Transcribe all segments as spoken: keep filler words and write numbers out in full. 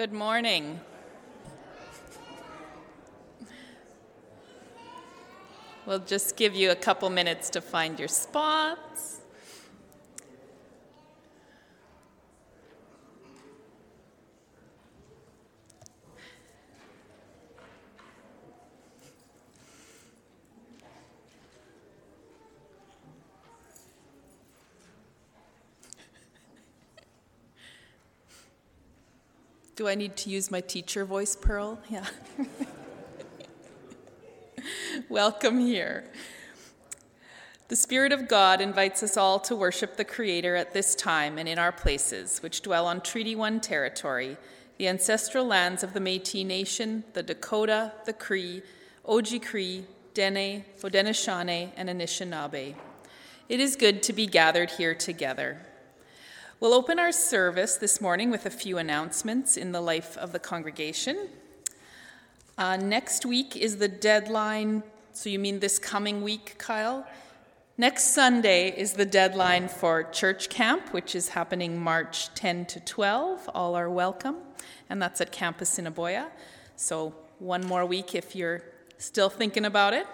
Good morning. We'll just give you a couple minutes to find your spots. Do I need to use my teacher voice, Pearl? Yeah. Welcome here. The Spirit of God invites us all to worship the Creator at this time and in our places, which dwell on Treaty One territory, the ancestral lands of the Métis Nation, the Dakota, the Cree, Oji-Cree, Dene, Haudenosaunee, and Anishinaabe. It is good to be gathered here together. We'll open our service this morning with a few announcements in the life of the congregation. Uh, next week is the deadline, so you mean this coming week, Kyle? Next Sunday is the deadline for church camp, which is happening March tenth to twelfth. All are welcome, and that's at Camp Assiniboia. So one more week if you're still thinking about it.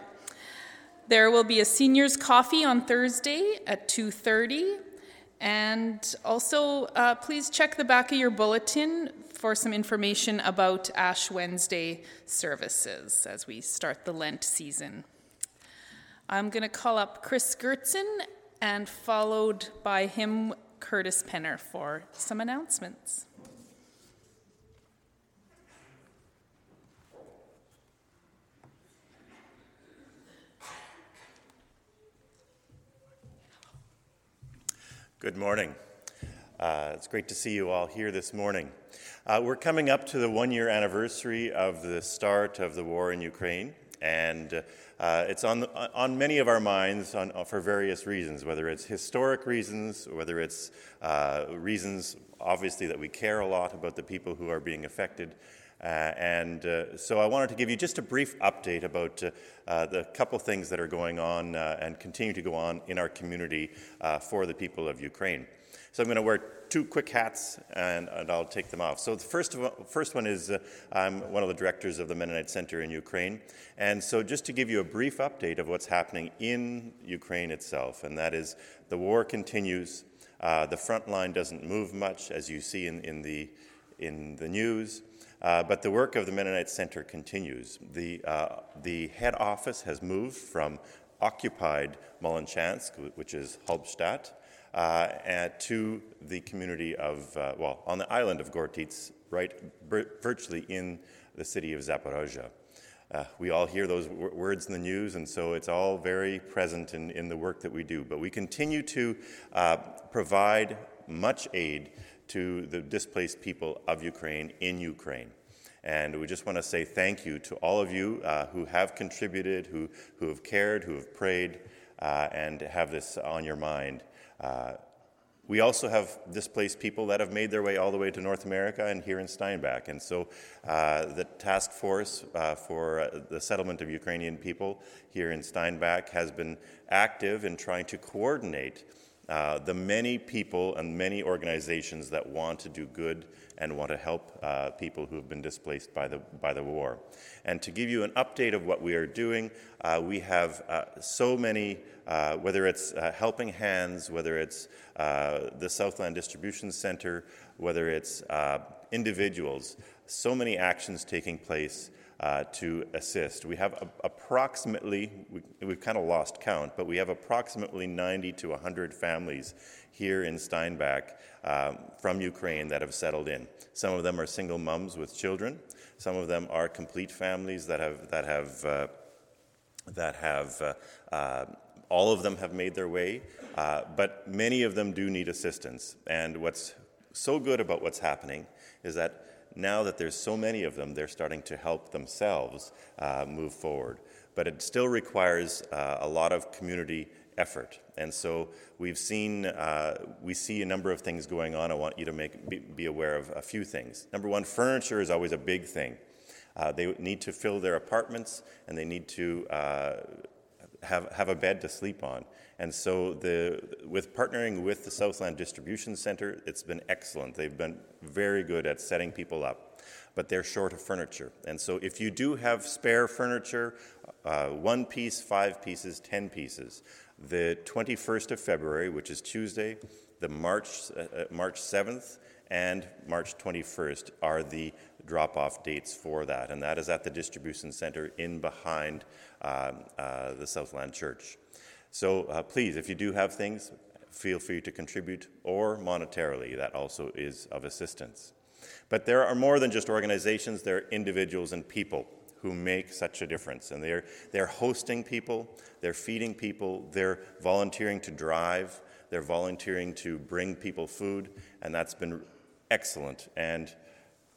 There will be a seniors coffee on Thursday at two thirty. And also, uh, please check the back of your bulletin for some information about Ash Wednesday services as we start the Lent season. I'm going to call up Chris Gertzen and followed by him, Curtis Penner, for some announcements. Good morning. Uh, it's great to see you all here this morning. Uh, we're coming up to the one-year anniversary of the start of the war in Ukraine, and uh, it's on the, on many of our minds on, for various reasons, whether it's historic reasons, whether it's uh, reasons, obviously, that we care a lot about the people who are being affected. Uh, and uh, so I wanted to give you just a brief update about uh, uh, the couple things that are going on uh, and continue to go on in our community uh, for the people of Ukraine. So I'm going to wear two quick hats and, and I'll take them off. So the first, of, first one is uh, I'm one of the directors of the Mennonite Center in Ukraine. And so just to give you a brief update of what's happening in Ukraine itself, and that is the war continues. Uh, the front line doesn't move much, as you see in, in the in the news. Uh, but the work of the Mennonite Center continues. The uh, the head office has moved from occupied Molenshansk, which is Halbstadt, uh, and to the community of, uh, well, on the island of Gortitz, right, vir- virtually in the city of Zaporozhye. Uh, we all hear those w- words in the news, and so it's all very present in, in the work that we do. But we continue to uh, provide much aid to the displaced people of Ukraine in Ukraine. And we just want to say thank you to all of you uh, who have contributed, who, who have cared, who have prayed, uh, and have this on your mind. Uh, we also have displaced people that have made their way all the way to North America and here in Steinbach. And so uh, the task force uh, for uh, the settlement of Ukrainian people here in Steinbach has been active in trying to coordinate Uh, the many people and many organizations that want to do good and want to help uh, people who have been displaced by the by the war. And to give you an update of what we are doing, uh, we have uh, so many, uh, whether it's uh, Helping Hands, whether it's uh, the Southland Distribution Center, whether it's uh, individuals, so many actions taking place Uh, to assist. We have a, approximately, we, we've kind of lost count, but we have approximately ninety to one hundred families here in Steinbach um, from Ukraine that have settled in. Some of them are single moms with children. Some of them are complete families that have, that have, uh, that have, uh, uh, all of them have made their way, uh, but many of them do need assistance. And what's so good about what's happening is that now that there's so many of them, they're starting to help themselves uh, move forward. But it still requires uh, a lot of community effort. And so we've seen, uh, we see a number of things going on. I want you to make be, be aware of a few things. Number one, furniture is always a big thing. Uh, they need to fill their apartments and they need to uh, have have a bed to sleep on. And so the with partnering with the Southland Distribution Center, it's been excellent. They've been very good at setting people up. but they're short of furniture. And so if you do have spare furniture, uh, one piece, five pieces, ten pieces, the twenty-first of February, which is Tuesday, the March, uh, March seventh, and March twenty-first are the drop-off dates for that, and that is at the distribution center in behind um, uh, the Southland Church. So uh, please, if you do have things, feel free to contribute, or monetarily, that also is of assistance. But there are more than just organizations, there are individuals and people who make such a difference, and they're, they're hosting people, they're feeding people, they're volunteering to drive, they're volunteering to bring people food, and that's been excellent, and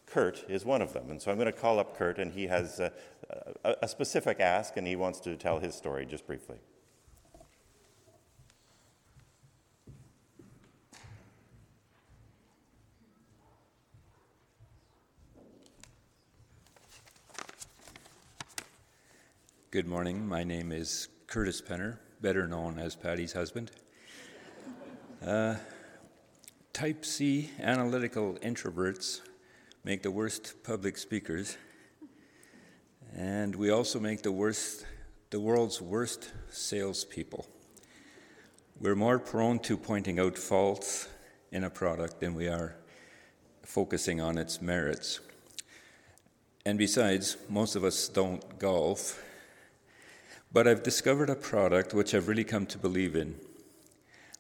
Kurt is one of them. And so I'm going to call up Kurt, and he has a, a, a specific ask, and he wants to tell his story just briefly. Good morning. My name is Curtis Penner, better known as Patty's husband. Uh, type C analytical introverts make the worst public speakers, and we also make the worst, the world's worst salespeople. We're more prone to pointing out faults in a product than we are focusing on its merits. And besides, most of us don't golf, but I've discovered a product which I've really come to believe in.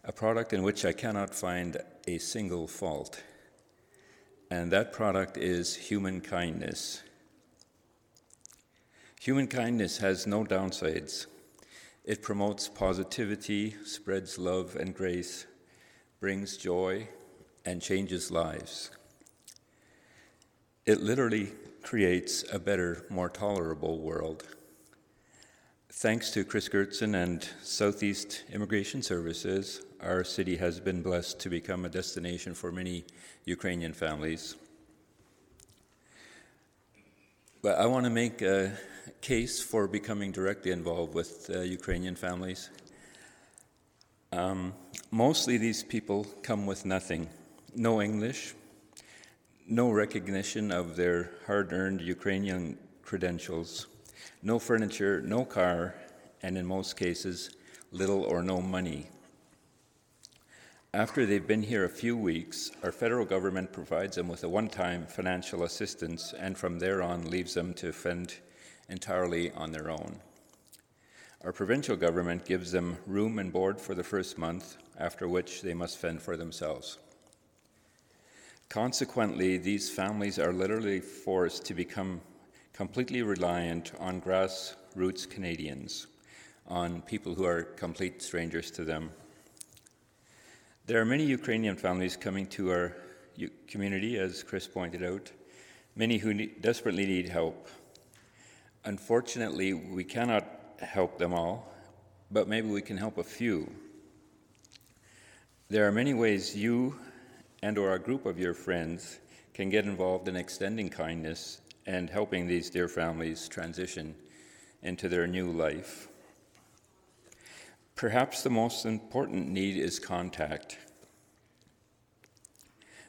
A product in which I cannot find a single fault. And that product is human kindness. Human kindness has no downsides. It promotes positivity, spreads love and grace, brings joy, and changes lives. It literally creates a better, more tolerable world. Thanks to Chris Gertzen and Southeast Immigration Services, our city has been blessed to become a destination for many Ukrainian families. But I want to make a case for becoming directly involved with uh, Ukrainian families. Um, mostly these people come with nothing, no English, no recognition of their hard-earned Ukrainian credentials, no furniture, no car, and in most cases, little or no money. After they've been here a few weeks, our federal government provides them with a one-time financial assistance, and from there on leaves them to fend entirely on their own. Our provincial government gives them room and board for the first month, after which they must fend for themselves. Consequently, these families are literally forced to become completely reliant on grassroots Canadians, on people who are complete strangers to them. There are many Ukrainian families coming to our community, as Chris pointed out, many who need, desperately need help. Unfortunately, we cannot help them all, but maybe we can help a few. There are many ways you and or a group of your friends can get involved in extending kindness and helping these dear families transition into their new life. Perhaps the most important need is contact.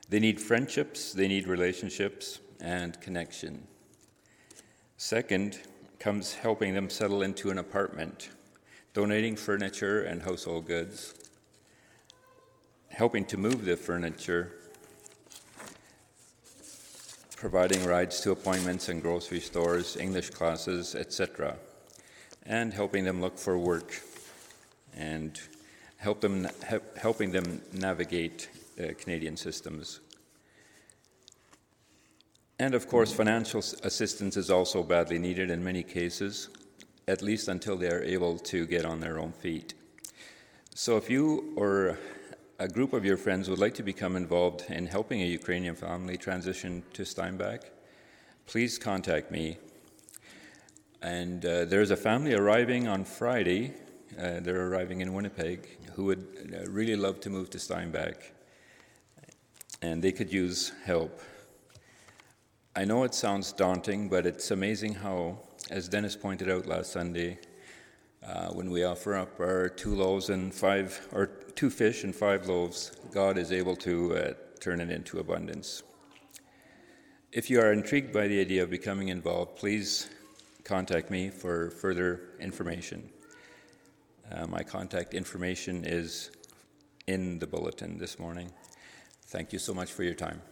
They need friendships, they need relationships, and connection. Second comes helping them settle into an apartment, donating furniture and household goods, helping to move the furniture, providing rides to appointments in grocery stores, English classes, et cetera, and helping them look for work and help them, help, helping them navigate uh, Canadian systems. And of course, financial assistance is also badly needed in many cases, at least until they are able to get on their own feet. So if you or a group of your friends would like to become involved in helping a Ukrainian family transition to Steinbach, please contact me. And uh, there's a family arriving on Friday, uh, they're arriving in Winnipeg, who would uh, really love to move to Steinbach, and they could use help. I know it sounds daunting, but it's amazing how, as Dennis pointed out last Sunday, Uh, when we offer up our two loaves and five, or two fish and five loaves, God is able to uh, turn it into abundance. If you are intrigued by the idea of becoming involved, please contact me for further information. Uh, my contact information is in the bulletin this morning. Thank you so much for your time.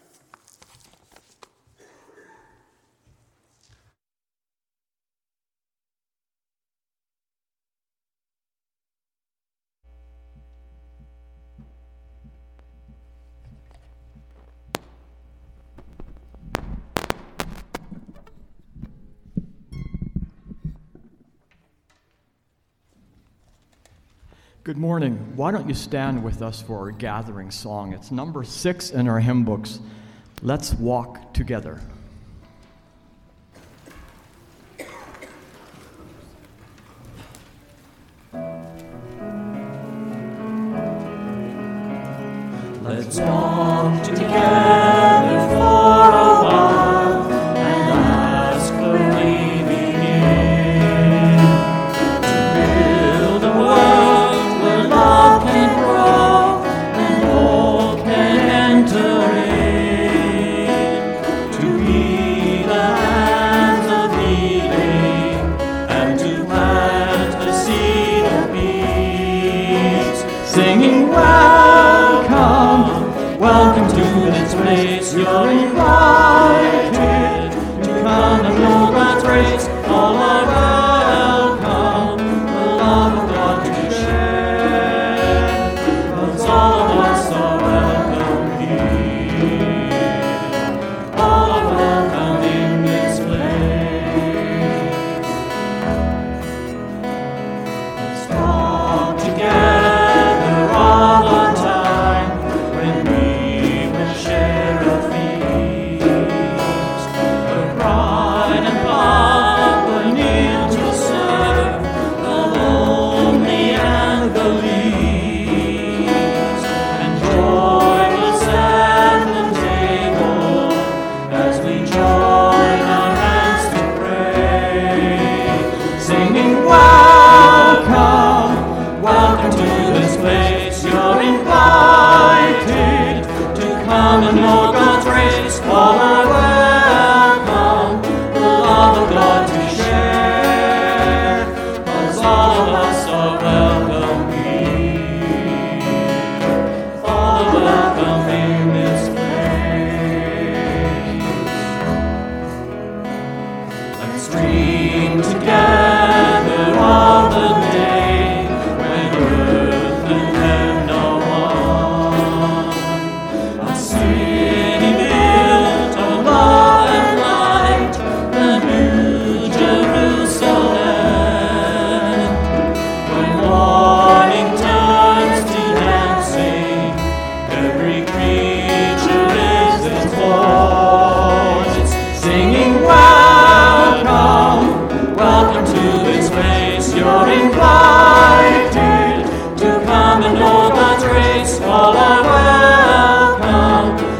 Good morning. Why don't you stand with us for our gathering song? It's number six in our hymn books. Let's Walk Together. Let's walk together for a while and ask where we begin to build a world place. You're invited to come and know God's grace. All are welcome,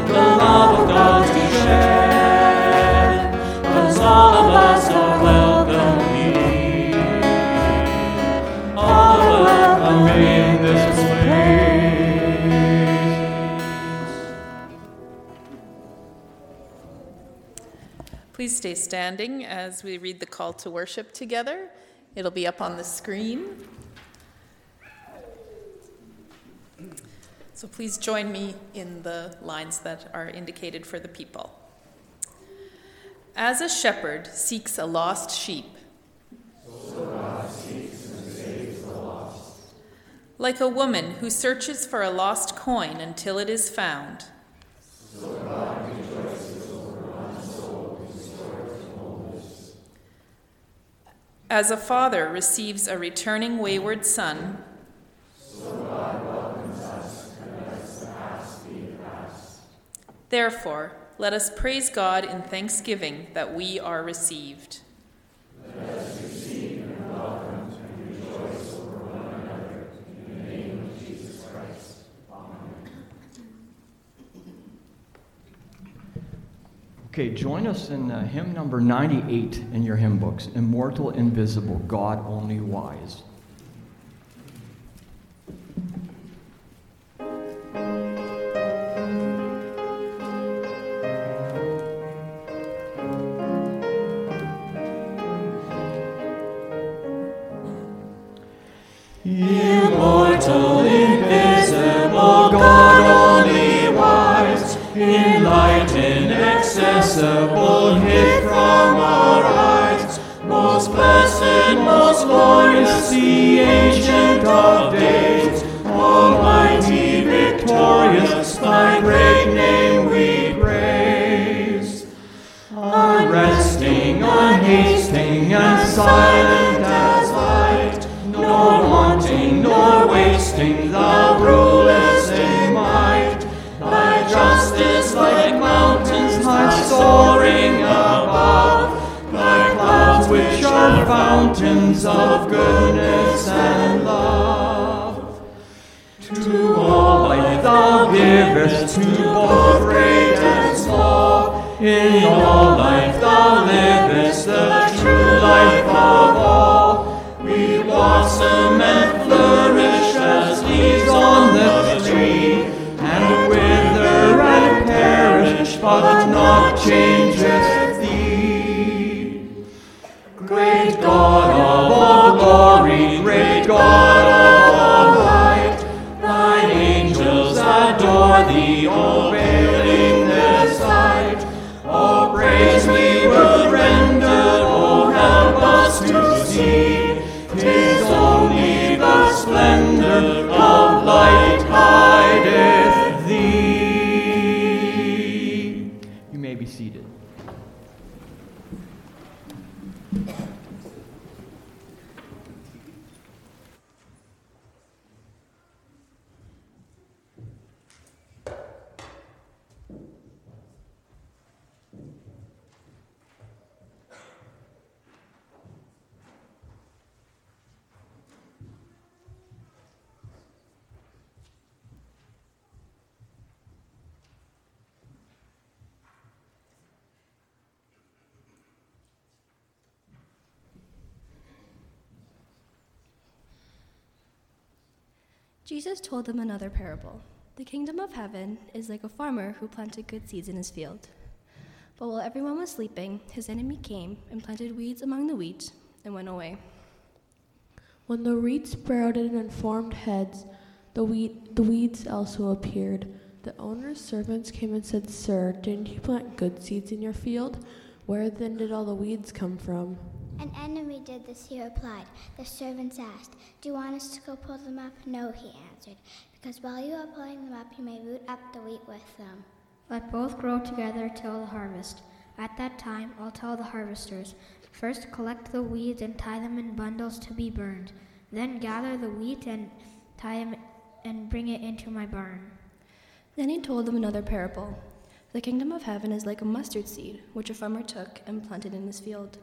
the love of God to share, cause all of us are welcome here, all are welcome in this place. Let's walk together all our time when we standing as we read the call to worship together. It'll be up on the screen. So please join me in the lines that are indicated for the people. As a shepherd seeks a lost sheep, so God seeks and saves the lost. Like a woman who searches for a lost coin until it is found, so God as a father receives a returning wayward son, so God welcomes us and lets the past be the past. Therefore, let us praise God in thanksgiving that we are received. Let us receive and welcome and rejoice over one another in the name of Jesus Christ. Amen. Okay, join us in uh, hymn number ninety-eight in your hymn books, Immortal, Invisible, God Only Wise. invincible hid from our eyes. Most blessed, most glorious, the Ancient of Days, Almighty, victorious, thy great name we praise. Unresting, unhasting, and silent as light, nor wanting, nor wasting, thou rulest in might. Thy justice like mountains, thy soaring above, thy clouds which are fountains of goodness and love. To all life thou givest, to both great and small, in all life thou livest, the true life of all. We blossom and flourish as leaves on the tree, and wither and perish, but naught changeth thee. Great God of all glory, great God of all light, thine angels adore thee, O veiling their sight. All praise we would render, O help us to see. Tis only the splendor of light hideth thee. You may be seated. Jesus told them another parable. The kingdom of heaven is like a farmer who planted good seeds in his field. But while everyone was sleeping, his enemy came and planted weeds among the wheat and went away. When the wheat sprouted and formed heads, the wheat, the weeds also appeared. The owner's servants came and said, "Sir, didn't you plant good seeds in your field? Where then did all the weeds come from?" "An enemy did this," he replied. The servants asked, "Do you want us to go pull them up?" "No," he answered, "because while you are pulling them up, you may root up the wheat with them. Let both grow together till the harvest. At that time, I'll tell the harvesters, first collect the weeds and tie them in bundles to be burned. Then gather the wheat and tie them and bring it into my barn." Then he told them another parable. The kingdom of heaven is like a mustard seed, which a farmer took and planted in his field.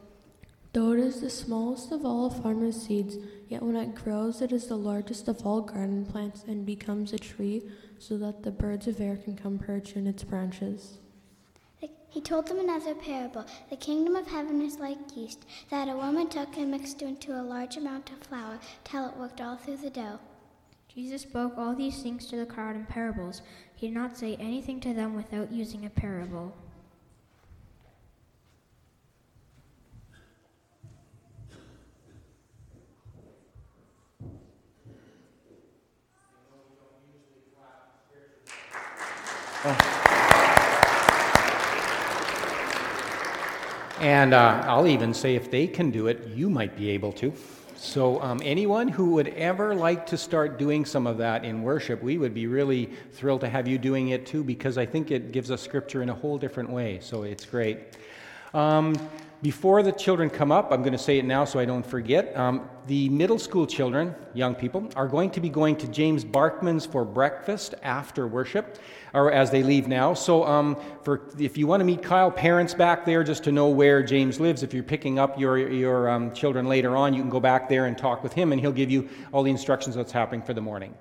Though it is the smallest of all farmer's seeds, yet when it grows it is the largest of all garden plants and becomes a tree, so that the birds of air can come perch in its branches. He told them another parable. The kingdom of heaven is like yeast, that a woman took and mixed into a large amount of flour till it worked all through the dough. Jesus spoke all these things to the crowd in parables. He did not say anything to them without using a parable. And uh, I'll even say, if they can do it, you might be able to. So um, anyone who would ever like to start doing some of that in worship, we would be really thrilled to have you doing it too, because I think it gives us scripture in a whole different way. So it's great. Um, before the children come up, I'm going to say it now so I don't forget. Um, the middle school children, young people, are going to be going to James Barkman's for breakfast after worship, or as they leave now. So um, for if you want to meet Kyle, parents back there, just to know where James lives. If you're picking up your, your um, children later on, you can go back there and talk with him, and he'll give you all the instructions that's happening for the morning.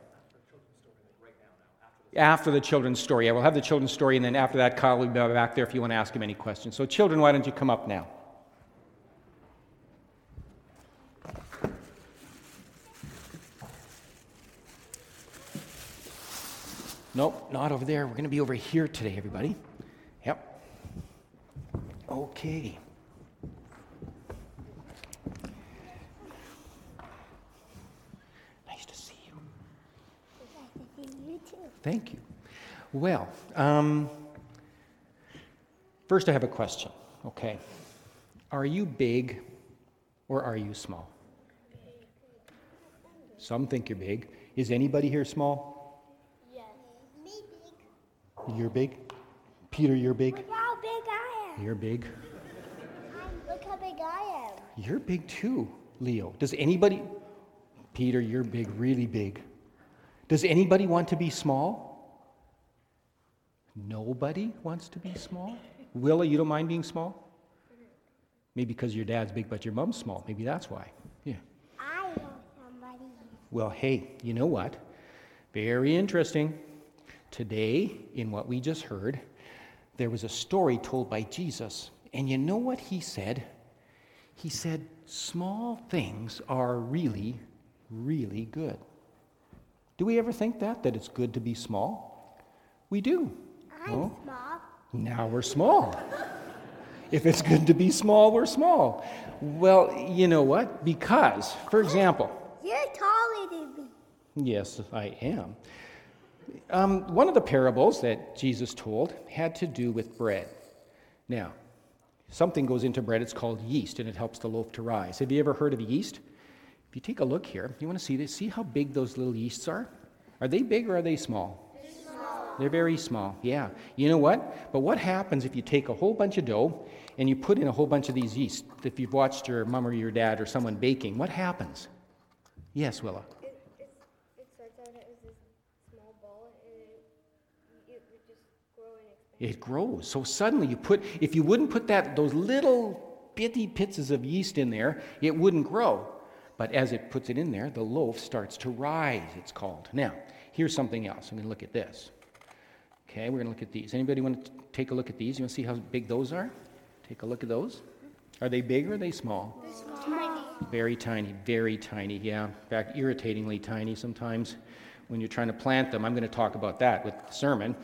After the children's story. I will have the children's story, and then after that, Kyle will be back there if you want to ask him any questions. So children, why don't you come up now? Nope, not over there. We're going to be over here today, everybody. Yep. Okay. Nice to see you. Nice to see you too. Thank you. Well, um, First, I have a question, okay? Are you big or are you small? Some think you're big. Is anybody here small? Yes. Me big. You're big? Peter, you're big? Look how big I am. You're big? I'm, look how big I am. You're big too, Leo. Does anybody... Peter, you're big, really big. Does anybody want to be small? Nobody wants to be small? Willa, you don't mind being small? Maybe because your dad's big, but your mom's small. Maybe that's why. Yeah. I know somebody. Well, hey, you know what? Very interesting. Today, in what we just heard, there was a story told by Jesus. And you know what he said? He said, small things are really, really good. Do we ever think that, that it's good to be small? We do. I'm no? small. Now we're small. If it's good to be small, we're small. Well, you know what? Because, for example... You're taller than me. Yes, I am. Um, one of the parables that Jesus told had to do with bread. Now, something goes into bread. It's called yeast, and it helps the loaf to rise. Have you ever heard of yeast? If you take a look here, you want to see this. See how big those little yeasts are? Are they big or are they small? They're very small, yeah. You know what? But what happens if you take a whole bunch of dough and you put in a whole bunch of these yeast? If you've watched your mom or your dad or someone baking, what happens? Yes, Willa? It, it, it starts out as this small ball and it, it would just grow and expand. It grows. So suddenly you put, if you wouldn't put that, those little bitty pieces of yeast in there, it wouldn't grow. But as it puts it in there, the loaf starts to rise, it's called. Now, here's something else. I'm going to look at this. Okay, we're going to look at these. Anybody want to t- take a look at these? You want to see how big those are? Take a look at those. Are they big or are they small? They're small. Tiny. Very tiny, very tiny, yeah. In fact, irritatingly tiny sometimes when you're trying to plant them. I'm going to talk about that with the sermon.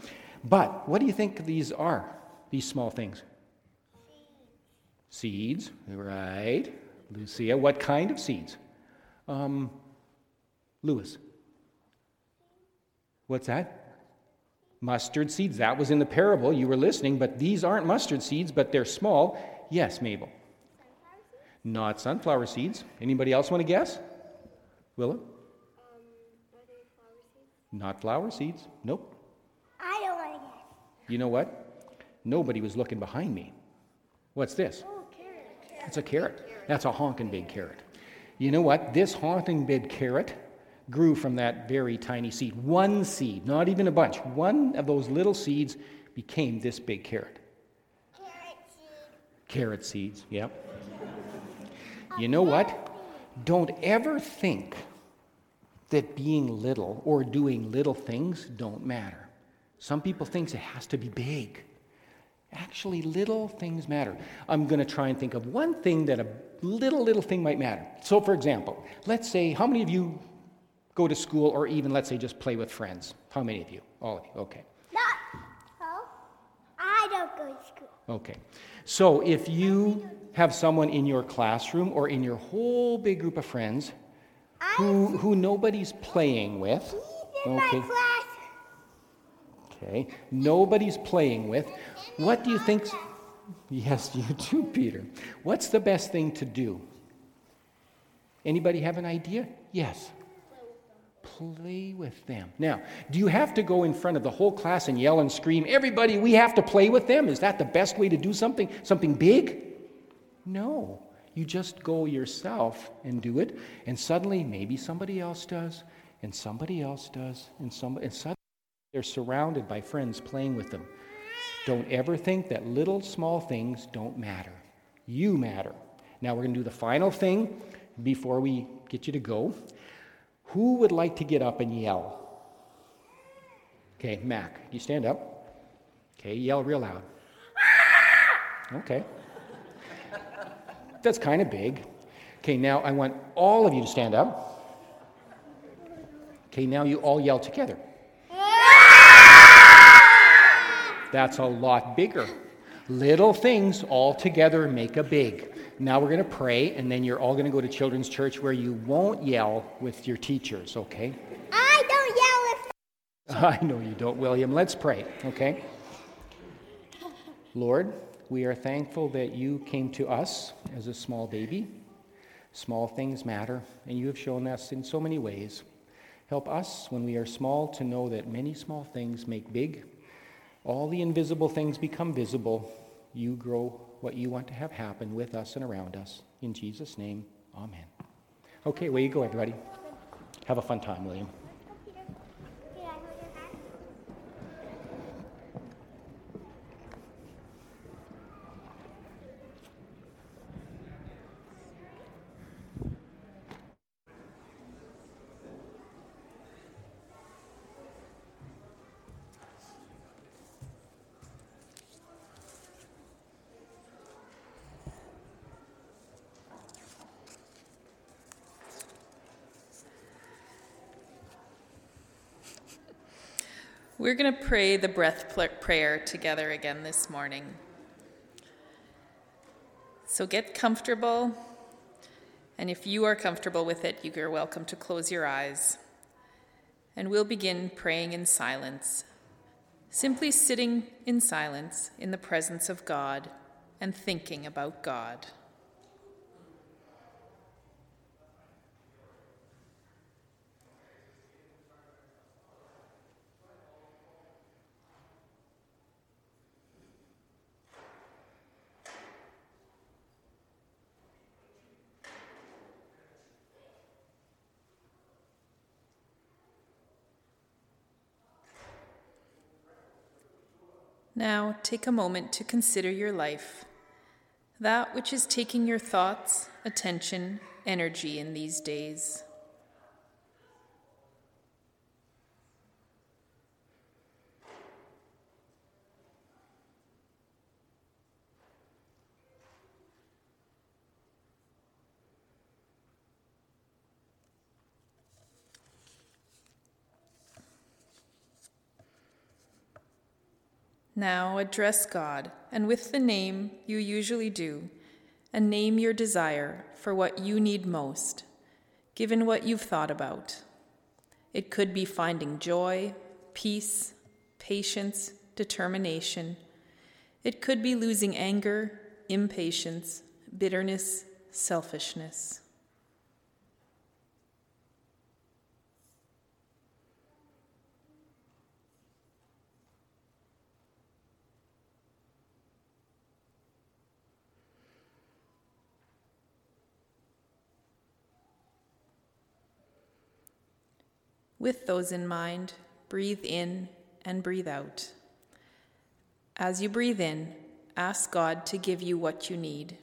But what do you think these are, these small things? Seeds. Seeds, right. Lucia, what kind of seeds? Um, Lewis. What's that? Mustard seeds, that was in the parable, you were listening, but these aren't mustard seeds, but they're small. Yes, Mabel? Sunflower seeds? Not sunflower seeds. Anybody else want to guess? Willow? Um, are they flower seeds? Not flower seeds, nope. I don't want to guess. You know what? Nobody was looking behind me. What's this? Oh, carrot. That's a carrot. That's a honking big carrot. You know what? This honking big carrot grew from that very tiny seed. One seed, not even a bunch. One of those little seeds became this big carrot. Carrot seed. Carrot seeds, yep. You know what? Don't ever think that being little or doing little things don't matter. Some people think it has to be big. Actually, little things matter. I'm going to try and think of one thing that a little, little thing might matter. So, for example, let's say, how many of you go to school, or even, let's say, just play with friends? How many of you? All of you, okay. Not, oh, I don't go to school. Okay. So if you have someone in your classroom or in your whole big group of friends who who nobody's playing with. He's in okay. my class. Okay. Nobody's playing with. What do you think's... Yes, you do, Peter. What's the best thing to do? Anybody have an idea? Yes. Play with them. Now, do you have to go in front of the whole class and yell and scream, everybody, we have to play with them? Is that the best way to do something, something big? No. You just go yourself and do it, and suddenly maybe somebody else does, and somebody else does, and, some, and suddenly they're surrounded by friends playing with them. Don't ever think that little small things don't matter. You matter. Now we're going to do the final thing before we get you to go. Who would like to get up and yell? Okay, Mac, you stand up. Okay, yell real loud. Okay. That's kind of big. Okay, now I want all of you to stand up. Okay, now you all yell together. That's a lot bigger. Little things all together make a big. Now we're going to pray, and then you're all going to go to children's church where you won't yell with your teachers, okay? I don't yell with... I know you don't, William. Let's pray, okay? Lord, We are thankful that you came to us as a small baby. Small things matter, and you have shown us in so many ways. Help us, when we are small, to know that many small things make big. All the invisible things become visible. You grow what you want to have happen with us and around us. In Jesus' name, amen. Okay, away you go, everybody. Have a fun time, William. We're going to pray the breath prayer together again this morning. So get comfortable, and if you are comfortable with it, you're welcome to close your eyes. And we'll begin praying in silence, simply sitting in silence in the presence of God and thinking about God. Now take a moment to consider your life, that which is taking your thoughts, attention, energy in these days. Now address God, and with the name you usually do, and name your desire for what you need most, given what you've thought about. It could be finding joy, peace, patience, determination. It could be losing anger, impatience, bitterness, selfishness. With those in mind, breathe in and breathe out. As you breathe in, ask God to give you what you need.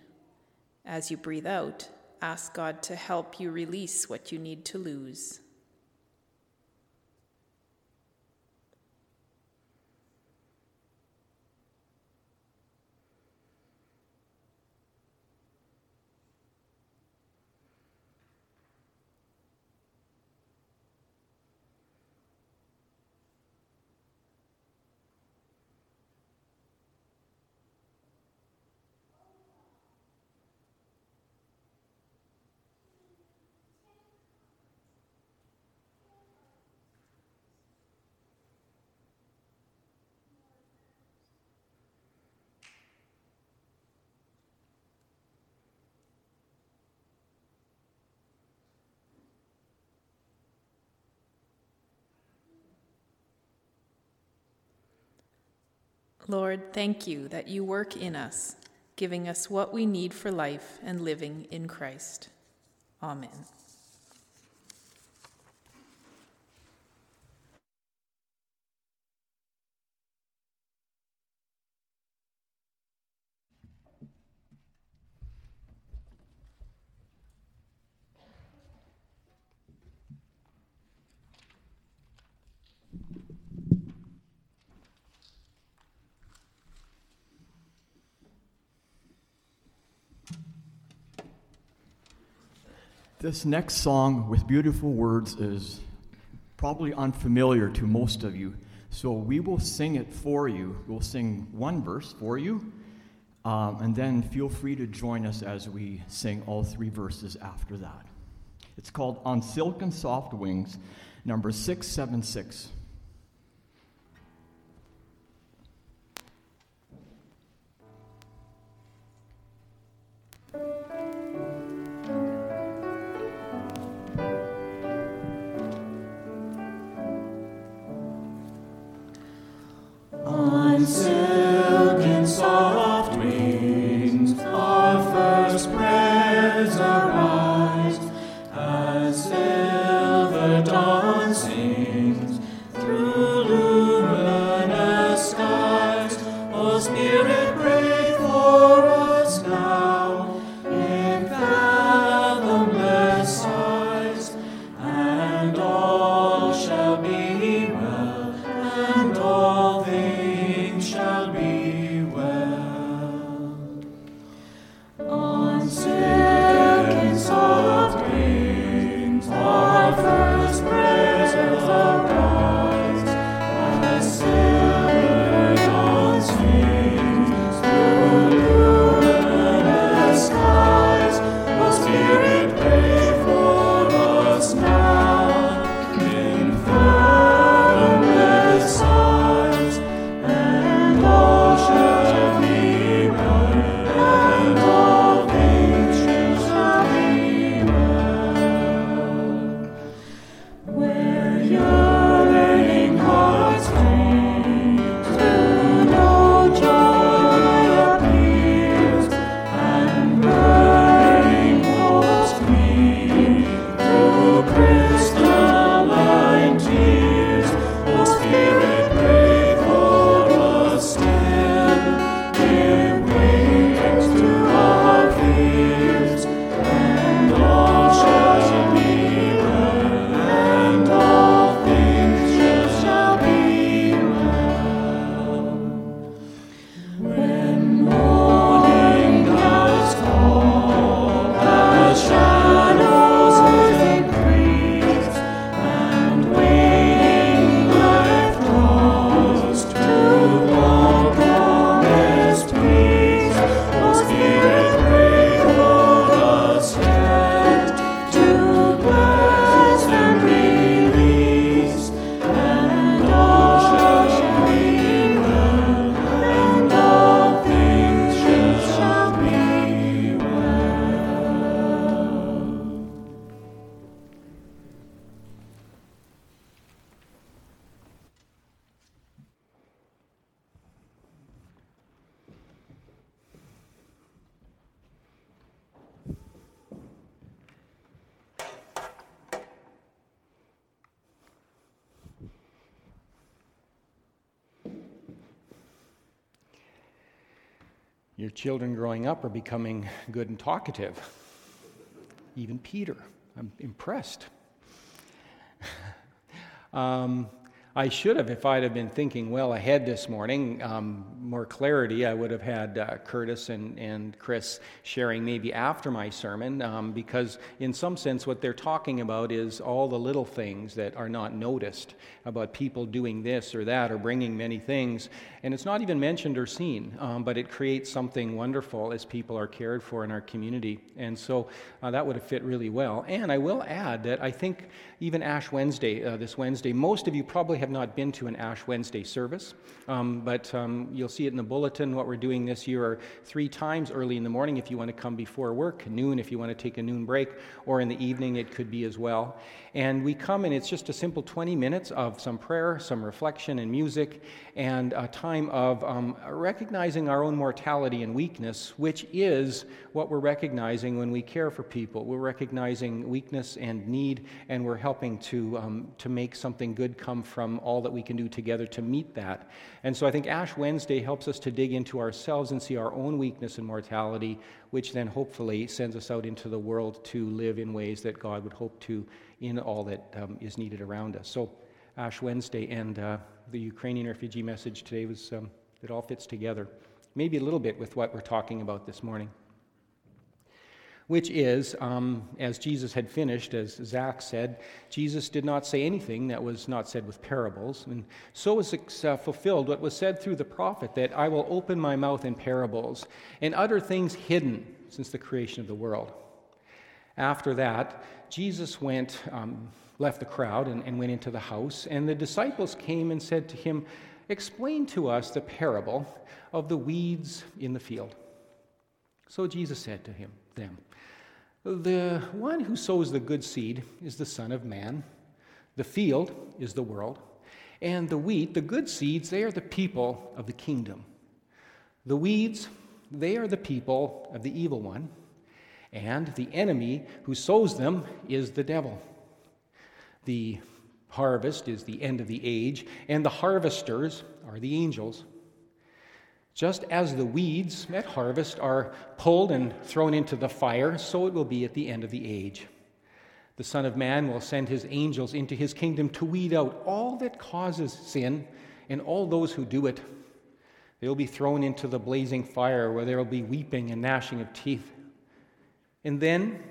As you breathe out, ask God to help you release what you need to lose. Lord, thank you that you work in us, giving us what we need for life and living in Christ. Amen. This next song with beautiful words is probably unfamiliar to most of you, so we will sing it for you. We'll sing one verse for you, um, and then feel free to join us as we sing all three verses after that. It's called On Silken Soft Wings, number six seventy-six. Your children growing up are becoming good and talkative. Even Peter, I'm impressed. um, I should have, if I'd have been thinking well ahead this morning, um, more clarity, I would have had uh, Curtis and, and Chris sharing maybe after my sermon, um, because in some sense what they're talking about is all the little things that are not noticed about people doing this or that or bringing many things, and it's not even mentioned or seen, um, but it creates something wonderful as people are cared for in our community, and so uh, that would have fit really well. And I will add that I think even Ash Wednesday, uh, this Wednesday, most of you probably have not been to an Ash Wednesday service, um, but um, you'll see it in the bulletin. What we're doing this year are three times early in the morning if you want to come before work, noon if you want to take a noon break, or in the evening it could be as well. And we come and it's just a simple twenty minutes of some prayer, some reflection and music, and a time of um, recognizing our own mortality and weakness, which is what we're recognizing when we care for people. We're recognizing weakness and need, and we're helping to, um, to make something good come from all that we can do together to meet that. And so I think Ash Wednesday helps us to dig into ourselves and see our own weakness and mortality, which then hopefully sends us out into the world to live in ways that God would hope to in all that um, is needed around us. So Ash Wednesday and uh, the Ukrainian refugee message today was, um, it all fits together, maybe a little bit with what we're talking about this morning, which is, um, as Jesus had finished, as Zach said, Jesus did not say anything that was not said with parables. And so was uh, fulfilled what was said through the prophet, that I will open my mouth in parables and utter things hidden since the creation of the world. After that, Jesus went, um, left the crowd and, and went into the house, and the disciples came and said to him, explain to us the parable of the weeds in the field. So Jesus said to him, them, the one who sows the good seed is the Son of Man. The field is the world. And the wheat, the good seeds, they are the people of the kingdom. The weeds, they are the people of the evil one. And the enemy who sows them is the devil. The harvest is the end of the age, and the harvesters are the angels. Just as the weeds at harvest are pulled and thrown into the fire, so it will be at the end of the age. The Son of Man will send his angels into his kingdom to weed out all that causes sin and all those who do it. They will be thrown into the blazing fire where there will be weeping and gnashing of teeth. And then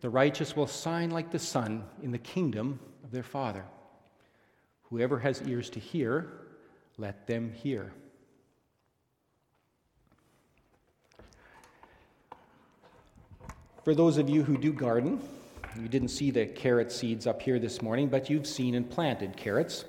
the righteous will shine like the sun in the kingdom of their Father. Whoever has ears to hear, let them hear. For those of you who do garden, you didn't see the carrot seeds up here this morning, but you've seen and planted carrots.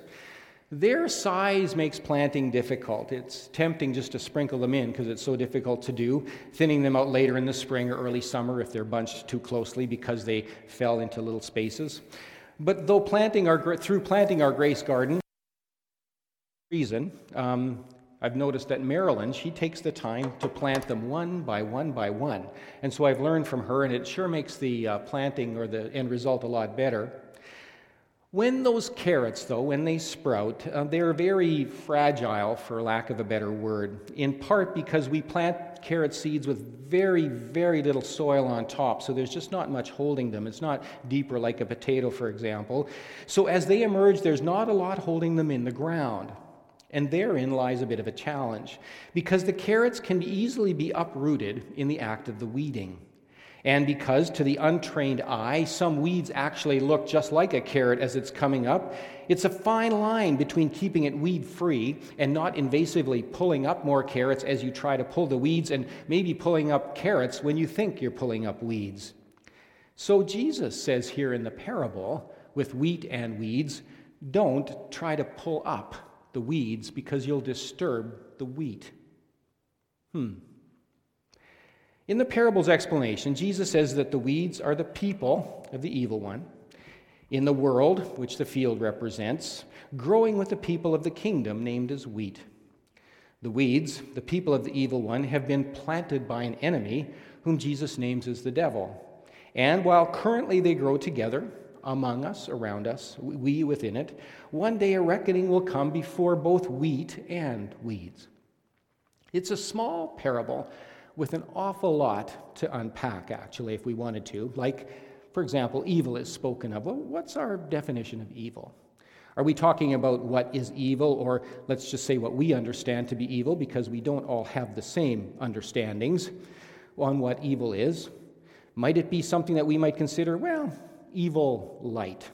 Their size makes planting difficult. It's tempting just to sprinkle them in because it's so difficult to do, thinning them out later in the spring or early summer if they're bunched too closely because they fell into little spaces. But though planting our, through planting our grace garden, reason, um, I've noticed that Marilyn, she takes the time to plant them one by one by one. And so I've learned from her, and it sure makes the uh, planting or the end result a lot better. When those carrots, though, when they sprout, uh, they're very fragile, for lack of a better word, in part because we plant carrot seeds with very, very little soil on top, so there's just not much holding them. It's not deeper like a potato, for example. So as they emerge, there's not a lot holding them in the ground. And therein lies a bit of a challenge, because the carrots can easily be uprooted in the act of the weeding. And because to the untrained eye, some weeds actually look just like a carrot as it's coming up, it's a fine line between keeping it weed-free and not invasively pulling up more carrots as you try to pull the weeds, and maybe pulling up carrots when you think you're pulling up weeds. So Jesus says here in the parable, with wheat and weeds, don't try to pull up the weeds, because you'll disturb the wheat. Hmm. In the parable's explanation, Jesus says that the weeds are the people of the evil one, in the world, which the field represents, growing with the people of the kingdom named as wheat. The weeds, the people of the evil one, have been planted by an enemy whom Jesus names as the devil. And while currently they grow together, among us, around us, we within it, one day a reckoning will come before both wheat and weeds. It's a small parable with an awful lot to unpack, actually, if we wanted to. Like, for example, evil is spoken of. Well, what's our definition of evil? Are we talking about what is evil, or let's just say what we understand to be evil, because we don't all have the same understandings on what evil is? Might it be something that we might consider, well, evil light,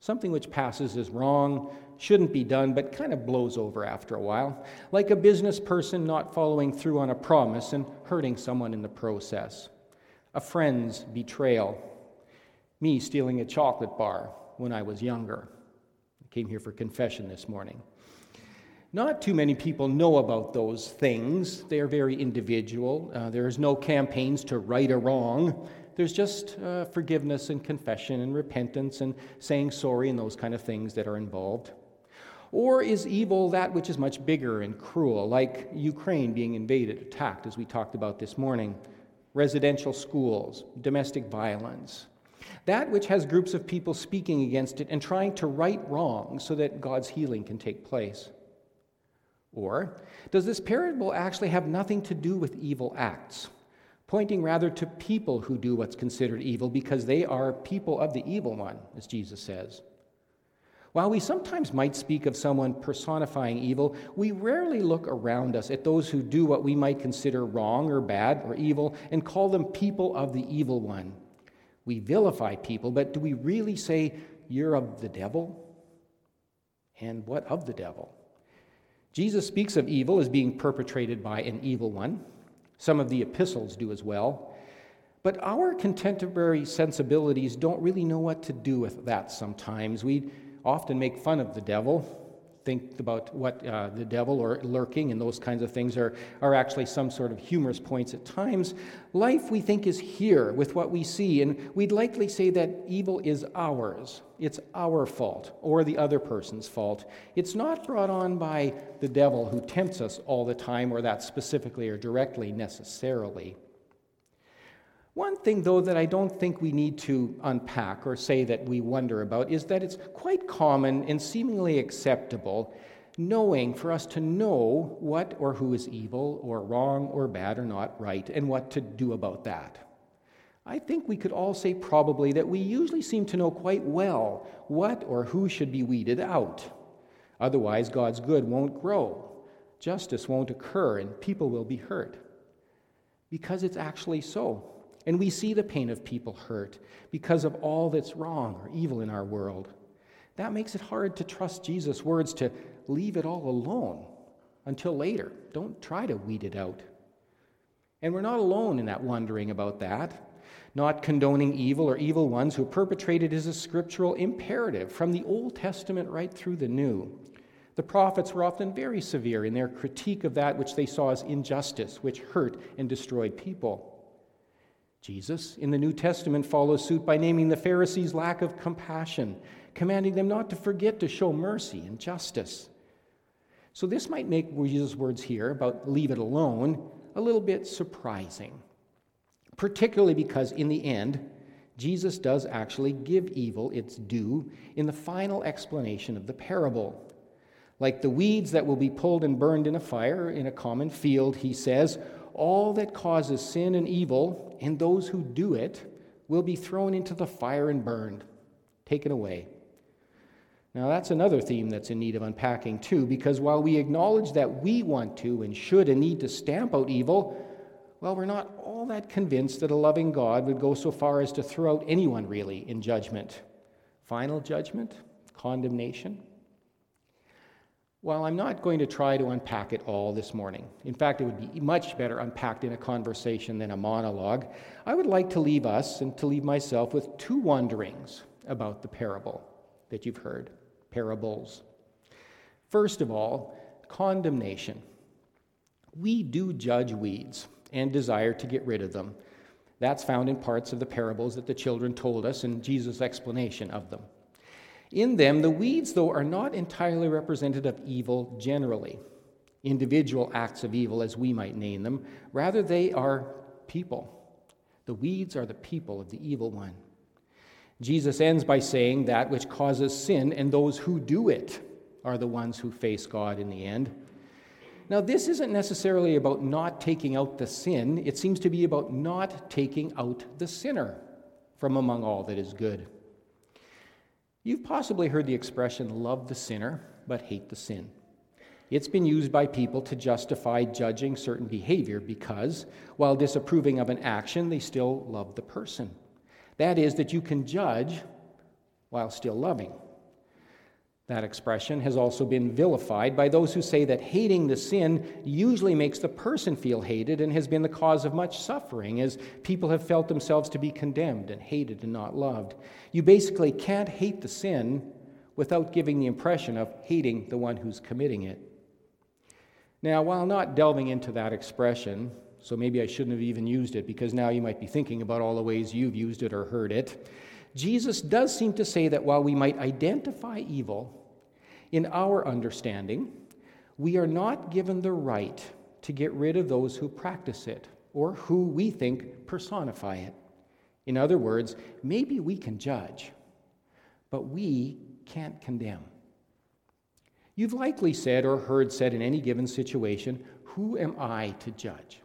something which passes as wrong, shouldn't be done, but kind of blows over after a while, like a business person not following through on a promise and hurting someone in the process, a friend's betrayal, me stealing a chocolate bar when I was younger. I came here for confession this morning. Not too many people know about those things. They are very individual. Uh, there is no campaigns to right a wrong. There's just uh, forgiveness and confession and repentance and saying sorry and those kind of things that are involved. Or is evil that which is much bigger and cruel, like Ukraine being invaded, attacked, as we talked about this morning, residential schools, domestic violence, that which has groups of people speaking against it and trying to right wrongs so that God's healing can take place? Or does this parable actually have nothing to do with evil acts, pointing rather to people who do what's considered evil because they are people of the evil one, as Jesus says? While we sometimes might speak of someone personifying evil, we rarely look around us at those who do what we might consider wrong or bad or evil and call them people of the evil one. We vilify people, but do we really say, "You're of the devil"? And what of the devil? Jesus speaks of evil as being perpetrated by an evil one. Some of the epistles do as well. But our contemporary sensibilities don't really know what to do with that sometimes. We often make fun of the devil, think about what uh, the devil or lurking and those kinds of things are, are actually some sort of humorous points at times. Life, we think, is here with what we see, and we'd likely say that evil is ours. It's our fault or the other person's fault. It's not brought on by the devil who tempts us all the time, or that specifically or directly necessarily. One thing, though, that I don't think we need to unpack or say that we wonder about is that it's quite common and seemingly acceptable knowing for us to know what or who is evil or wrong or bad or not right and what to do about that. I think we could all say probably that we usually seem to know quite well what or who should be weeded out. Otherwise, God's good won't grow, justice won't occur, and people will be hurt. Because it's actually so. And we see the pain of people hurt because of all that's wrong or evil in our world. That makes it hard to trust Jesus' words to leave it all alone until later. Don't try to weed it out. And we're not alone in that wondering about that. Not condoning evil or evil ones who perpetrate it is a scriptural imperative from the Old Testament right through the New. The prophets were often very severe in their critique of that which they saw as injustice, which hurt and destroyed people. Jesus, in the New Testament, follows suit by naming the Pharisees' lack of compassion, commanding them not to forget to show mercy and justice. So this might make Jesus' words here about leave it alone a little bit surprising, particularly because in the end, Jesus does actually give evil its due in the final explanation of the parable. Like the weeds that will be pulled and burned in a fire in a common field, he says, all that causes sin and evil, and those who do it, will be thrown into the fire and burned, taken away. Now that's another theme that's in need of unpacking too, because while we acknowledge that we want to and should and need to stamp out evil, well, we're not all that convinced that a loving God would go so far as to throw out anyone really in judgment. Final judgment? Condemnation? Well, I'm not going to try to unpack it all this morning. In fact, it would be much better unpacked in a conversation than a monologue. I would like to leave us and to leave myself with two wonderings about the parable that you've heard, parables. First of all, condemnation. We do judge weeds and desire to get rid of them. That's found in parts of the parables that the children told us and Jesus' explanation of them. In them, the weeds, though, are not entirely representative of evil generally, individual acts of evil as we might name them. Rather, they are people. The weeds are the people of the evil one. Jesus ends by saying that which causes sin and those who do it are the ones who face God in the end. Now, this isn't necessarily about not taking out the sin. It seems to be about not taking out the sinner from among all that is good. You've possibly heard the expression, love the sinner, but hate the sin. It's been used by people to justify judging certain behavior because, while disapproving of an action, they still love the person. That is, that you can judge while still loving. That expression has also been vilified by those who say that hating the sin usually makes the person feel hated and has been the cause of much suffering, as people have felt themselves to be condemned and hated and not loved. You basically can't hate the sin without giving the impression of hating the one who's committing it. Now, while not delving into that expression, so maybe I shouldn't have even used it because now you might be thinking about all the ways you've used it or heard it, Jesus does seem to say that while we might identify evil, in our understanding, we are not given the right to get rid of those who practice it or who we think personify it. In other words, maybe we can judge, but we can't condemn. You've likely said or heard said in any given situation, who am I to judge?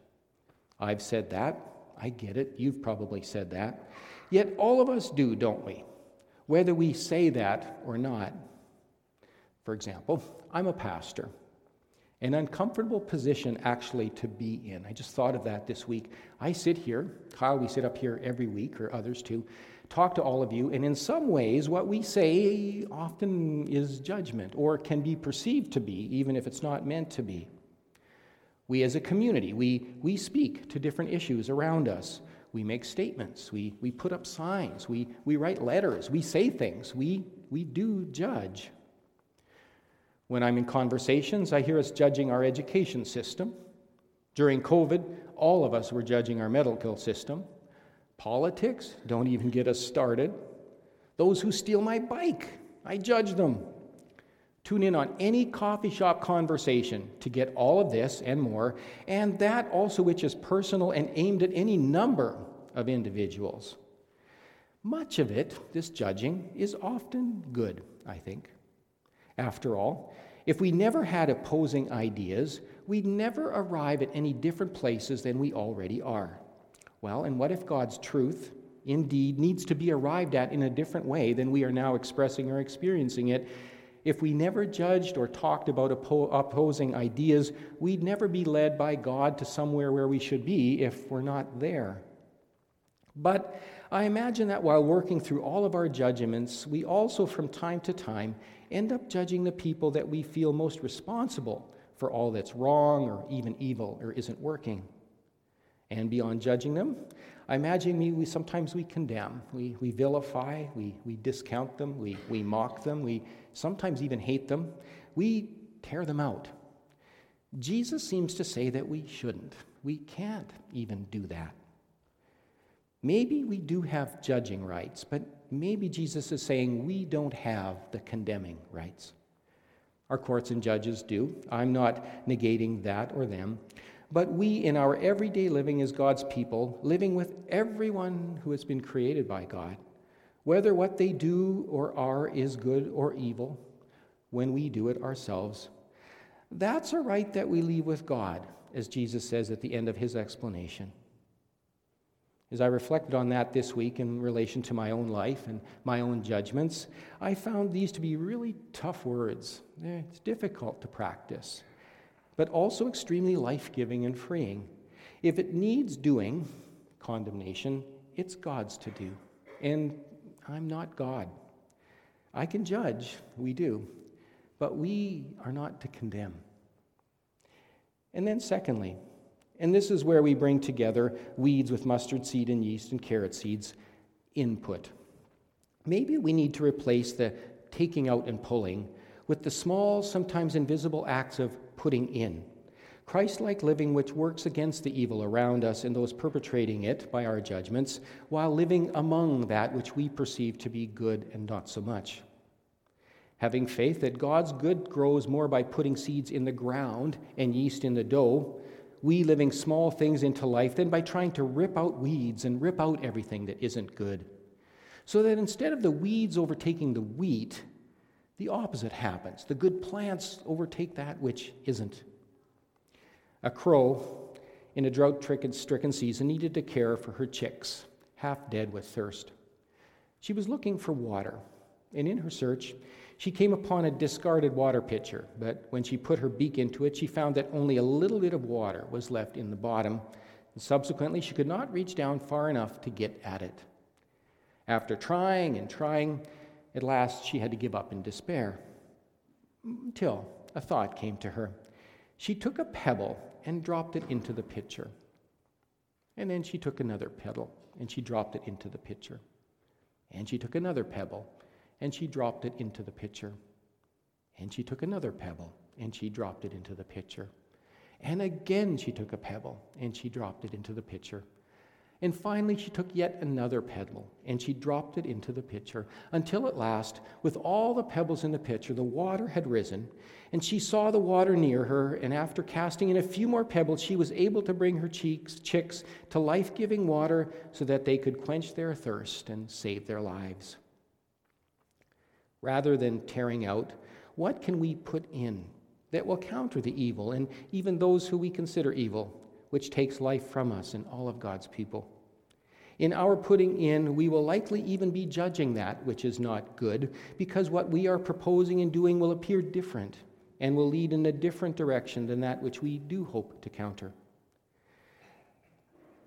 I've said that. I get it. You've probably said that. Yet all of us do, don't we? Whether we say that or not. For example, I'm a pastor. An uncomfortable position actually to be in. I just thought of that this week. I sit here, Kyle, we sit up here every week, or others too, talk to all of you, and in some ways what we say often is judgment or can be perceived to be, even if it's not meant to be. We as a community, we, we speak to different issues around us. We make statements, we, we put up signs, we, we write letters, we say things, we, we do judge. When I'm in conversations, I hear us judging our education system. During COVID, all of us were judging our medical system. Politics, don't even get us started. Those who steal my bike, I judge them. Tune in on any coffee shop conversation to get all of this and more, and that also which is personal and aimed at any number of individuals. Much of it, this judging, is often good, I think. After all, if we never had opposing ideas, we'd never arrive at any different places than we already are. Well, and what if God's truth indeed needs to be arrived at in a different way than we are now expressing or experiencing it? If we never judged or talked about oppo- opposing ideas, we'd never be led by God to somewhere where we should be if we're not there. But I imagine that while working through all of our judgments, we also from time to time end up judging the people that we feel most responsible for all that's wrong or even evil or isn't working. And beyond judging them, I imagine we, we sometimes we condemn, we, we vilify, we, we discount them, we, we mock them, we sometimes even hate them. We tear them out. Jesus seems to say that we shouldn't. We can't even do that. Maybe we do have judging rights, but maybe Jesus is saying we don't have the condemning rights. Our courts and judges do. I'm not negating that or them. But we, in our everyday living as God's people, living with everyone who has been created by God, whether what they do or are is good or evil, when we do it ourselves, that's a right that we leave with God, as Jesus says at the end of his explanation. As I reflected on that this week in relation to my own life and my own judgments, I found these to be really tough words. It's difficult to practice, but also extremely life-giving and freeing. If it needs doing, condemnation, it's God's to do, and I'm not God. I can judge, we do, but we are not to condemn. And then secondly, and this is where we bring together weeds with mustard seed and yeast and carrot seeds, input. Maybe we need to replace the taking out and pulling with the small, sometimes invisible acts of putting in. Christ-like living which works against the evil around us and those perpetrating it by our judgments, while living among that which we perceive to be good and not so much. Having faith that God's good grows more by putting seeds in the ground and yeast in the dough, we living small things into life than by trying to rip out weeds and rip out everything that isn't good. So that instead of the weeds overtaking the wheat, the opposite happens. The good plants overtake that which isn't. A crow in a drought-stricken season needed to care for her chicks, half dead with thirst. She was looking for water, and in her search, she came upon a discarded water pitcher, but when she put her beak into it, she found that only a little bit of water was left in the bottom, and subsequently she could not reach down far enough to get at it. After trying and trying, at last she had to give up in despair, till a thought came to her. She took a pebble and dropped it into the pitcher, and then she took another pebble, and she dropped it into the pitcher, and she took another pebble, and she dropped it into the pitcher. And she took another pebble, and she dropped it into the pitcher. And again she took a pebble, and she dropped it into the pitcher. And finally she took yet another pebble, and she dropped it into the pitcher, until at last, with all the pebbles in the pitcher, the water had risen, and she saw the water near her, and after casting in a few more pebbles, she was able to bring her cheeks, chicks to life-giving water so that they could quench their thirst and save their lives. Rather than tearing out, what can we put in that will counter the evil and even those who we consider evil, which takes life from us and all of God's people? In our putting in, we will likely even be judging that which is not good, because what we are proposing and doing will appear different and will lead in a different direction than that which we do hope to counter.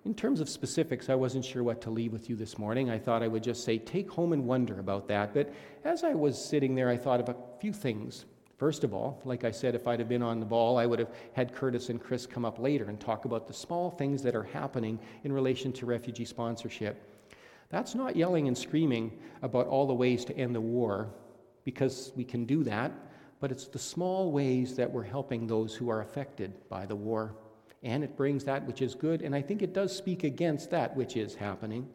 In terms of specifics, I wasn't sure what to leave with you this morning. I thought I would just say, take home and wonder about that. But as I was sitting there, I thought of a few things. First of all, like I said, if I'd have been on the ball, I would have had Curtis and Chris come up later and talk about the small things that are happening in relation to refugee sponsorship. That's not yelling and screaming about all the ways to end the war, because we can do that, but it's the small ways that we're helping those who are affected by the war. And it brings that which is good, and I think it does speak against that which is happening.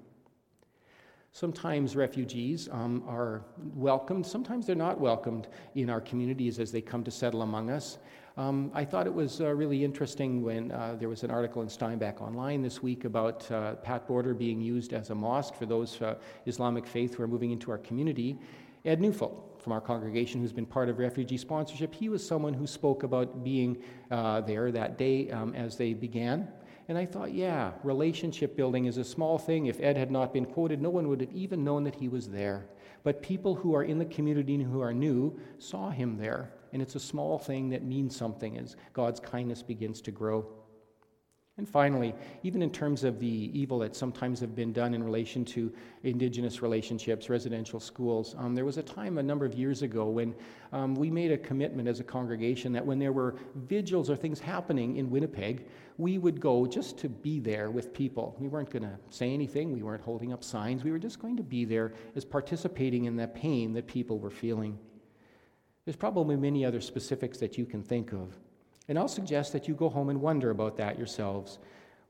Sometimes refugees um, are welcomed, sometimes they're not welcomed in our communities as they come to settle among us. Um, I thought it was uh, really interesting when uh, there was an article in Steinbach Online this week about uh, Pat Border being used as a mosque for those uh, Islamic faith who are moving into our community. Ed Neufeld, from our congregation, who's been part of refugee sponsorship, he was someone who spoke about being uh, there that day um, as they began. And I thought, yeah, relationship building is a small thing. If Ed had not been quoted, no one would have even known that he was there. But people who are in the community and who are new saw him there. And it's a small thing that means something as God's kindness begins to grow. And finally, even in terms of the evil that sometimes have been done in relation to Indigenous relationships, residential schools, um, there was a time a number of years ago when um, we made a commitment as a congregation that when there were vigils or things happening in Winnipeg, we would go just to be there with people. We weren't going to say anything. We weren't holding up signs. We were just going to be there as participating in the pain that people were feeling. There's probably many other specifics that you can think of. And I'll suggest that you go home and wonder about that yourselves.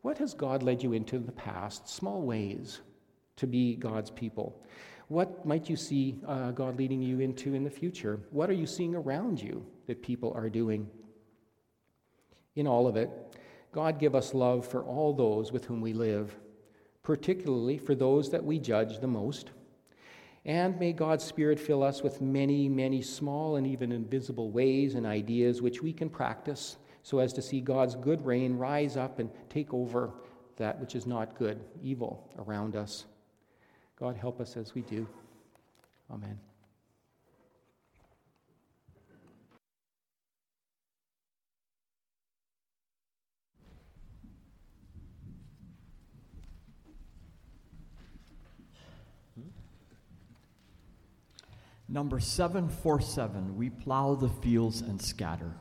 What has God led you into in the past, small ways, to be God's people? What might you see uh, God leading you into in the future? What are you seeing around you that people are doing? In all of it, God give us love for all those with whom we live, particularly for those that we judge the most. And may God's Spirit fill us with many, many small and even invisible ways and ideas which we can practice so as to see God's good reign rise up and take over that which is not good, evil, around us. God help us as we do. Amen. Number seven forty-seven, we plow the fields and scatter.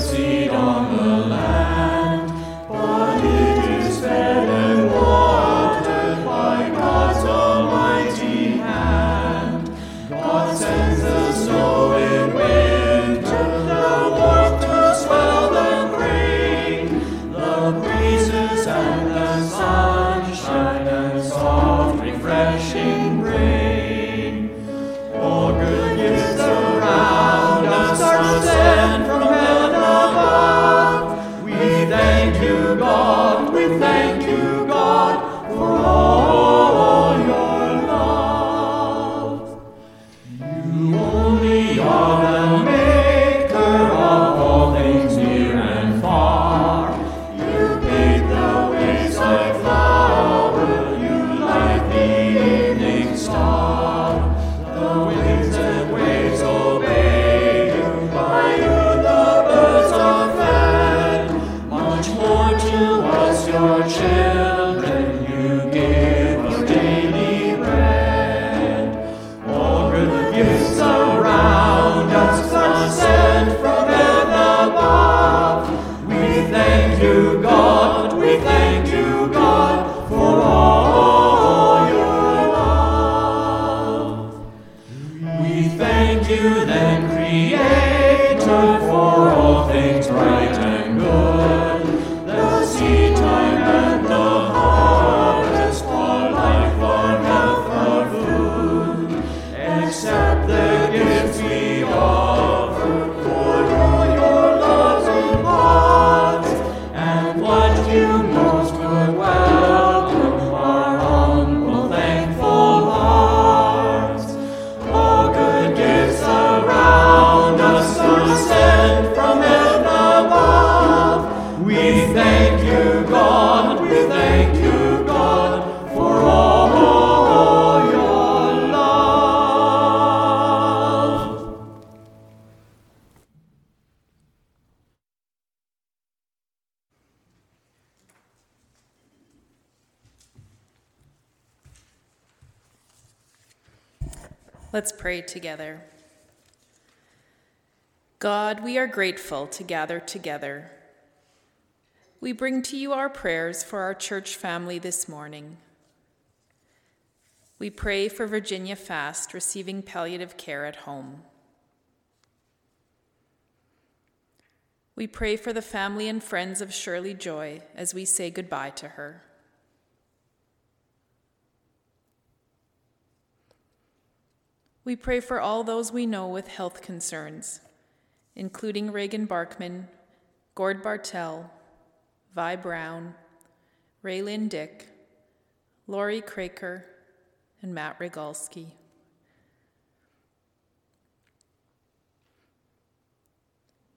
Seed on the land, but it is sent from heaven above. We thank you, God, we thank you, God, for all your love. You only are the maker of all things near and far. You bathe the waves like flower, you light the evening star. The winds and waves obey you, by you the birds are fed. Much more to us your children, you give us daily bread. All good gifts around us are sent from heaven above. We thank you, God, we thank you, God, for all your love. We thank you then, Creator, for all things right and good. The seed time and the harvest, for life, for health, for food. Accept the gifts we offer, for all your loves impart. And what you most would welcome are humble, thankful hearts. All good gifts around us are sent from heaven above. We thank you, God, we thank you, God, for all your love. Let's pray together. God, we are grateful to gather together. We bring to you our prayers for our church family this morning. We pray for Virginia Fast receiving palliative care at home. We pray for the family and friends of Shirley Joy as we say goodbye to her. We pray for all those we know with health concerns, including Reagan Barkman, Gord Bartell, Vi Brown, Raylyn Dick, Lori Craker, and Matt Rogalski.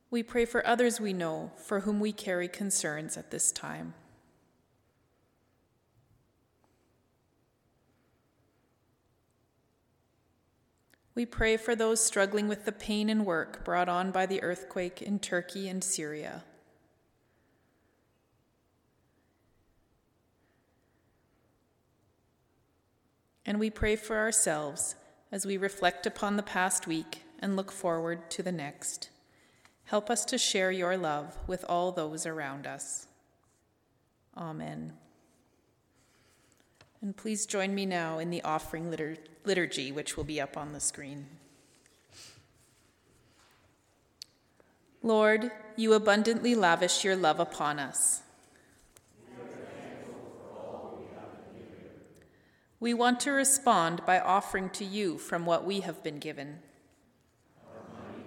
We pray for others we know for whom we carry concerns at this time. We pray for those struggling with the pain and work brought on by the earthquake in Turkey and Syria. And we pray for ourselves as we reflect upon the past week and look forward to the next. Help us to share your love with all those around us. Amen. And please join me now in the offering litur- liturgy, which will be up on the screen. Lord, you abundantly lavish your love upon us. We are thankful for all we have been given. We want to respond by offering to you from what we have been given. Our money,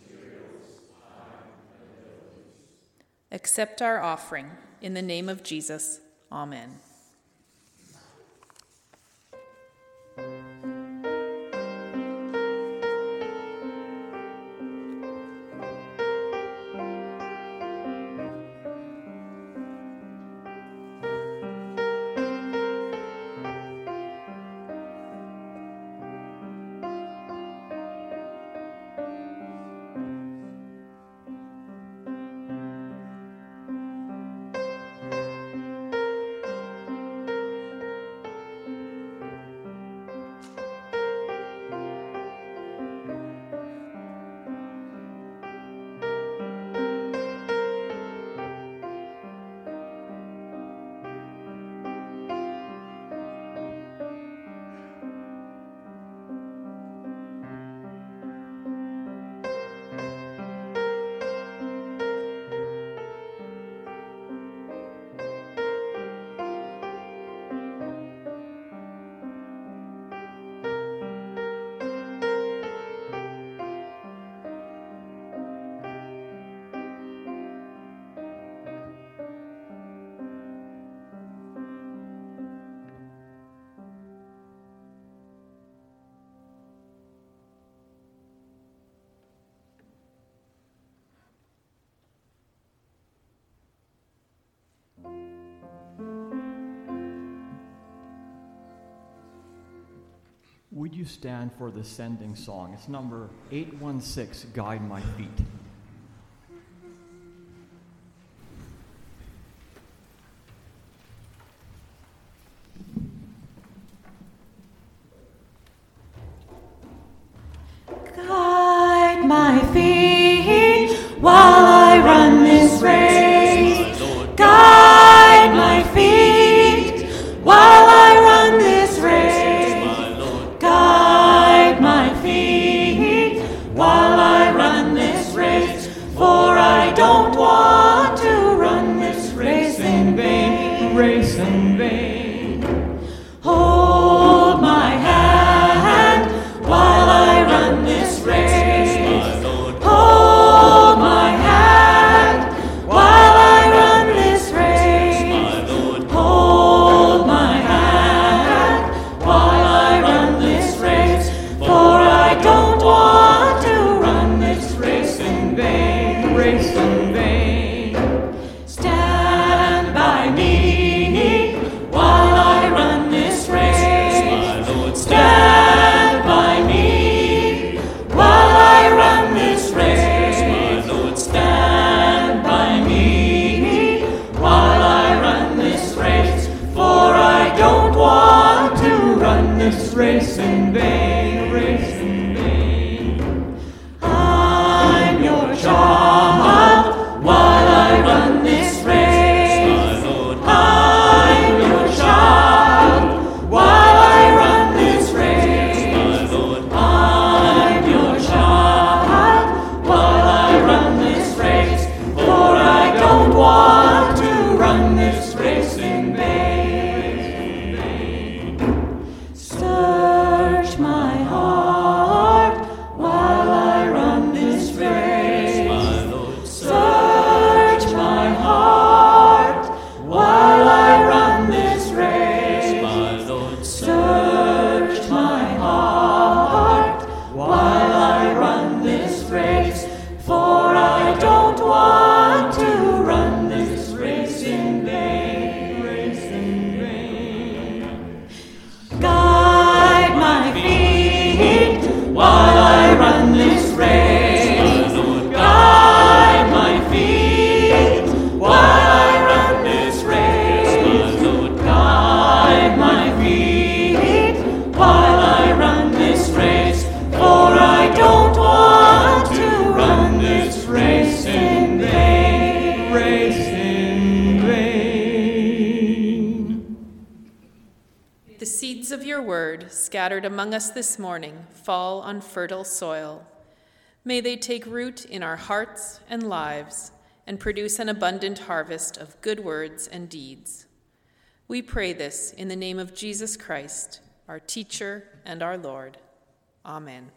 materials, time, and abilities. Accept our offering. In the name of Jesus, amen. would you stand for the sending song? It's number eight one six, Guide My Feet. Among us this morning fall on fertile soil. May they take root in our hearts and lives and produce an abundant harvest of good words and deeds. We pray this in the name of Jesus Christ, our teacher and our Lord. Amen.